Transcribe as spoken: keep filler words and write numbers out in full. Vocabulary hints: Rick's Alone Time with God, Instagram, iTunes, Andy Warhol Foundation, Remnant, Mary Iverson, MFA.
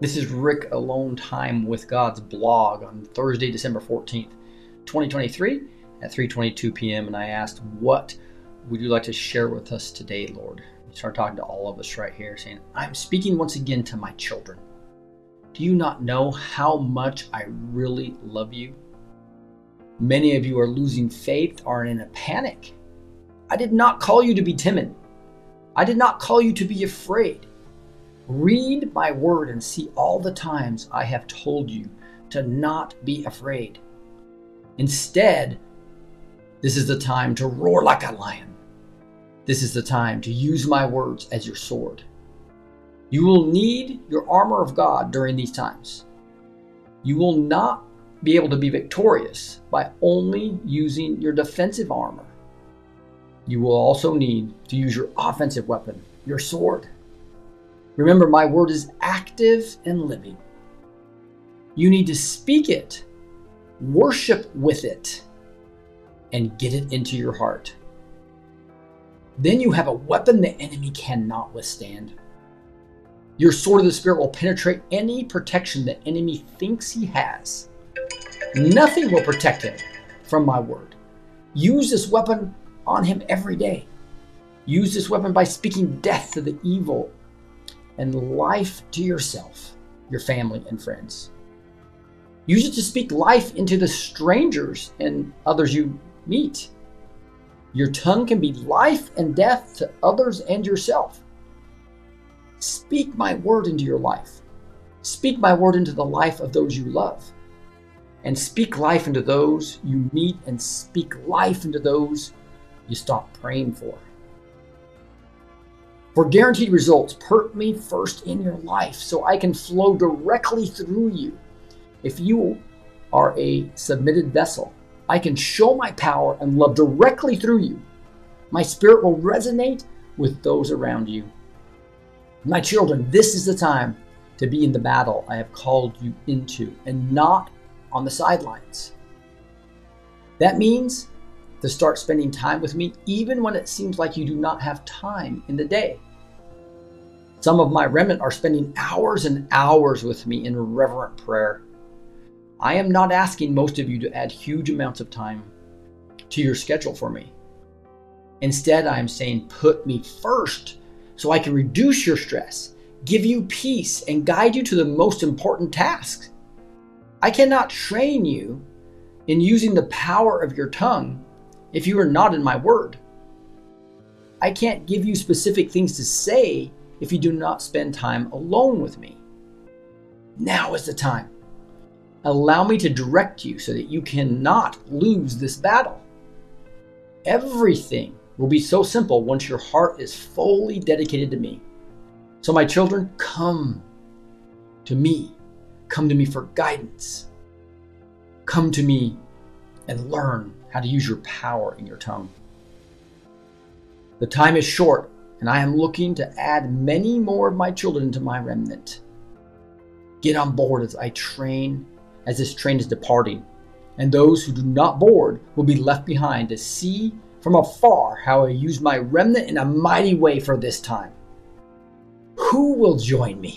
This is Rick Alone Time with God's blog on Thursday, December fourteenth, twenty twenty-three at three twenty-two p m And I asked, what would you like to share with us today, Lord? He started talking to all of us right here, saying, I'm speaking once again to my children. Do you not know how much I really love you? Many of you are losing faith, are in a panic. I did not call you to be timid. I did not call you to be afraid. Read my word and see all the times I have told you to not be afraid. Instead, this is the time to roar like a lion. This is the time to use my words as your sword. You will need your armor of God during these times. You will not be able to be victorious by only using your defensive armor. You will also need to use your offensive weapon, your sword. Remember, my word is active and living. You need to speak it, worship with it, and get it into your heart. Then you have a weapon the enemy cannot withstand. Your sword of the Spirit will penetrate any protection the enemy thinks he has. Nothing will protect him from my word. Use this weapon on him every day. Use this weapon by speaking death to the evil and life to yourself, your family, and friends. Use it to speak life into the strangers and others you meet. Your tongue can be life and death to others and yourself. Speak my word into your life. Speak my word into the life of those you love. And speak life into those you meet, and speak life into those you stop praying for. For guaranteed results, put me first in your life so I can flow directly through you. If you are a submitted vessel, I can show my power and love directly through you. My spirit will resonate with those around you. My children, this is the time to be in the battle I have called you into and not on the sidelines. That means to start spending time with me even when it seems like you do not have time in the day. Some of my remnant are spending hours and hours with me in reverent prayer. I am not asking most of you to add huge amounts of time to your schedule for me. Instead, I am saying, put me first so I can reduce your stress, give you peace, and guide you to the most important tasks. I cannot train you in using the power of your tongue if you are not in my word. I can't give you specific things to say if you do not spend time alone with me. Now is the time. Allow me to direct you so that you cannot lose this battle. Everything will be so simple once your heart is fully dedicated to me. So my children, come to me. Come to me for guidance. Come to me and learn how to use your power in your tongue. The time is short, and I am looking to add many more of my children to my remnant. Get on board as I train, as this train is departing, and those who do not board will be left behind to see from afar how I use my remnant in a mighty way for this time. Who will join me?